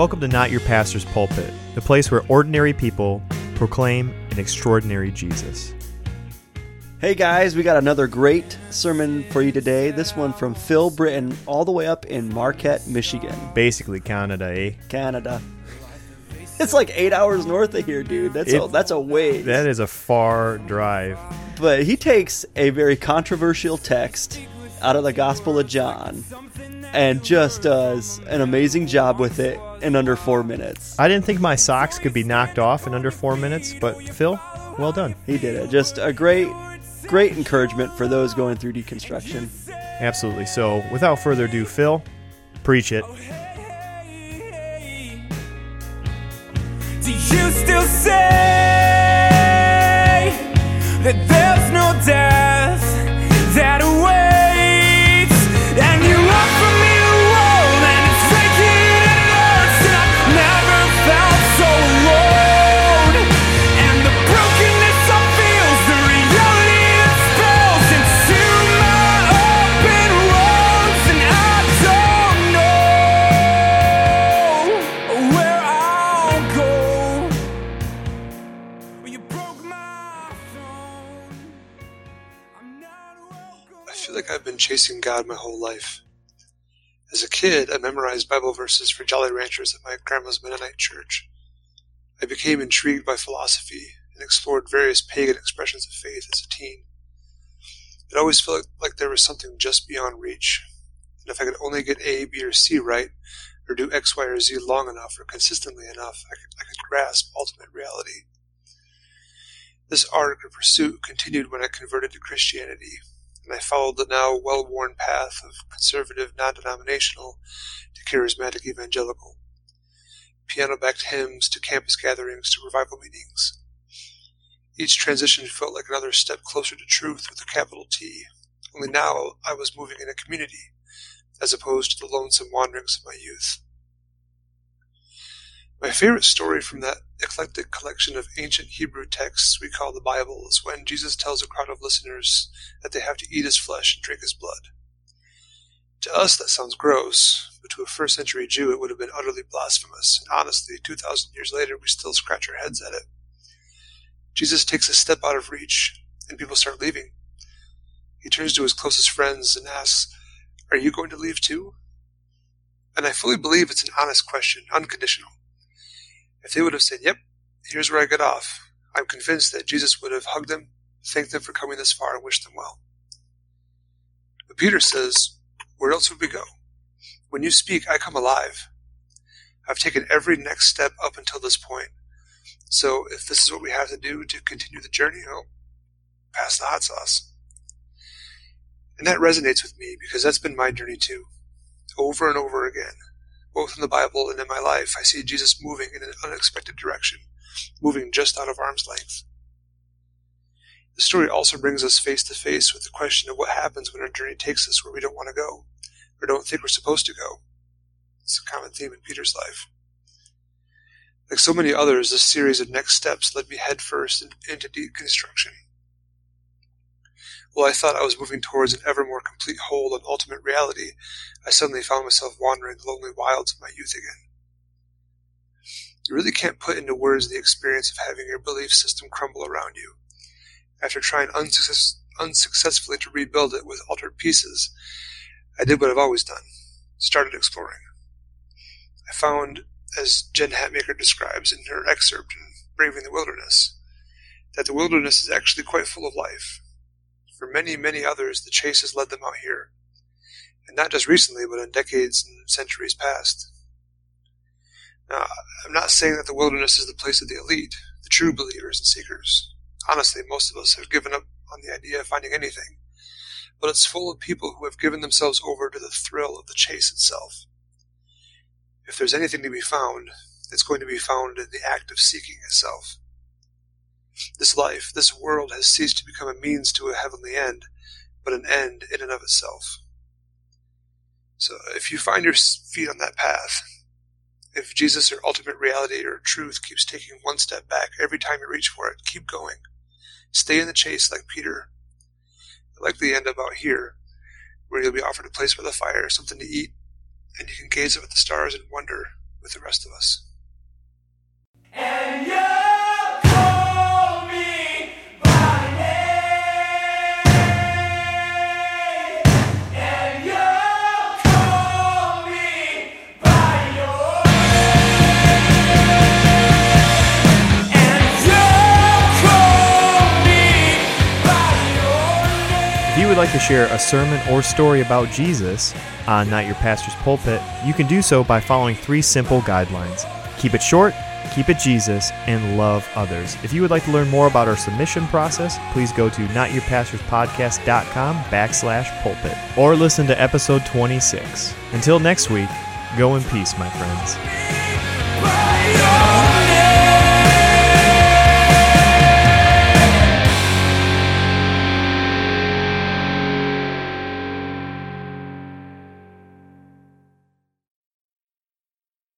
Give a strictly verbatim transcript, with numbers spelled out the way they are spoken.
Welcome to Not Your Pastor's Pulpit, the place where ordinary people proclaim an extraordinary Jesus. Hey guys, we got another great sermon for you today. This one from Phil Britton, all the way up in Marquette, Michigan. Basically Canada, eh? Canada. It's like eight hours north of here, dude. That's it, a, that's a ways. That is a far drive. But he takes a very controversial text out of the Gospel of John and just does an amazing job with it in under four minutes. I didn't think my socks could be knocked off in under four minutes, but Phil, well done. He did it. Just a great, great encouragement for those going through deconstruction. Absolutely. So without further ado, Phil, preach it. Oh, hey, hey. Do you still say that there's no death that awaits? And you offer me a world and it's breaking and it hurts, and I've never felt so alone. And the brokenness I feel is the reality it spills into my open wounds, and I don't know where I'll go. Well, you broke my throne. I'm not welcome. I feel like I've been chasing God my whole life. As a kid, I memorized Bible verses for Jolly Ranchers at my grandma's Mennonite church. I became intrigued by philosophy and explored various pagan expressions of faith as a teen. It always felt like there was something just beyond reach, and if I could only get A, B, or C right, or do X, Y, or Z long enough or consistently enough, I could, I could grasp ultimate reality. This arc of pursuit continued when I converted to Christianity, and I followed the now well-worn path of conservative, non-denominational to charismatic evangelical. Piano-backed hymns to campus gatherings to revival meetings. Each transition felt like another step closer to truth with a capital T, only now I was moving in a community, as opposed to the lonesome wanderings of my youth. My favorite story from that eclectic collection of ancient Hebrew texts we call the Bible is when Jesus tells a crowd of listeners that they have to eat his flesh and drink his blood. To us, that sounds gross, but to a first-century Jew, it would have been utterly blasphemous, and honestly, two thousand years later, we still scratch our heads at it. Jesus takes a step out of reach, and people start leaving. He turns to his closest friends and asks, "Are you going to leave too?" And I fully believe it's an honest question, unconditional. If they would have said, "Yep, here's where I get off," I'm convinced that Jesus would have hugged them, thanked them for coming this far, and wished them well. But Peter says, "Where else would we go? When you speak, I come alive. I've taken every next step up until this point. So if this is what we have to do to continue the journey, I'll pass the hot sauce." And that resonates with me because that's been my journey too, over and over again. Both in the Bible and in my life, I see Jesus moving in an unexpected direction, moving just out of arm's length. The story also brings us face to face with the question of what happens when our journey takes us where we don't want to go, or don't think we're supposed to go. It's a common theme in Peter's life. Like so many others, this series of next steps led me headfirst into deconstruction. While I thought I was moving towards an ever more complete whole and ultimate reality, I suddenly found myself wandering the lonely wilds of my youth again. You really can't put into words the experience of having your belief system crumble around you. After trying unsuccess- unsuccessfully to rebuild it with altered pieces, I did what I've always done, started exploring. I found, as Jen Hatmaker describes in her excerpt in Braving the Wilderness, that the wilderness is actually quite full of life. For many, many others, the chase has led them out here, and not just recently, but in decades and centuries past. Now, I'm not saying that the wilderness is the place of the elite, the true believers and seekers. Honestly, most of us have given up on the idea of finding anything, but it's full of people who have given themselves over to the thrill of the chase itself. If there's anything to be found, it's going to be found in the act of seeking itself. This life, this world, has ceased to become a means to a heavenly end, but an end in and of itself. So if you find your feet on that path, if Jesus or ultimate reality or truth keeps taking one step back every time you reach for it, keep going. Stay in the chase like Peter. You'll likely end up out here, where you'll be offered a place by the fire, something to eat, and you can gaze up at the stars and wonder, with the rest of us. And you call me by name. And you call me by your name. And you call me by your name. If you would like to share a sermon or story about Jesus on Not Your Pastor's Pulpit, you can do so by following three simple guidelines. Keep it short, keep it Jesus, and love others. If you would like to learn more about our submission process, please go to notyourpastorspodcast.com backslash pulpit or listen to episode twenty-six. Until next week, go in peace, my friends.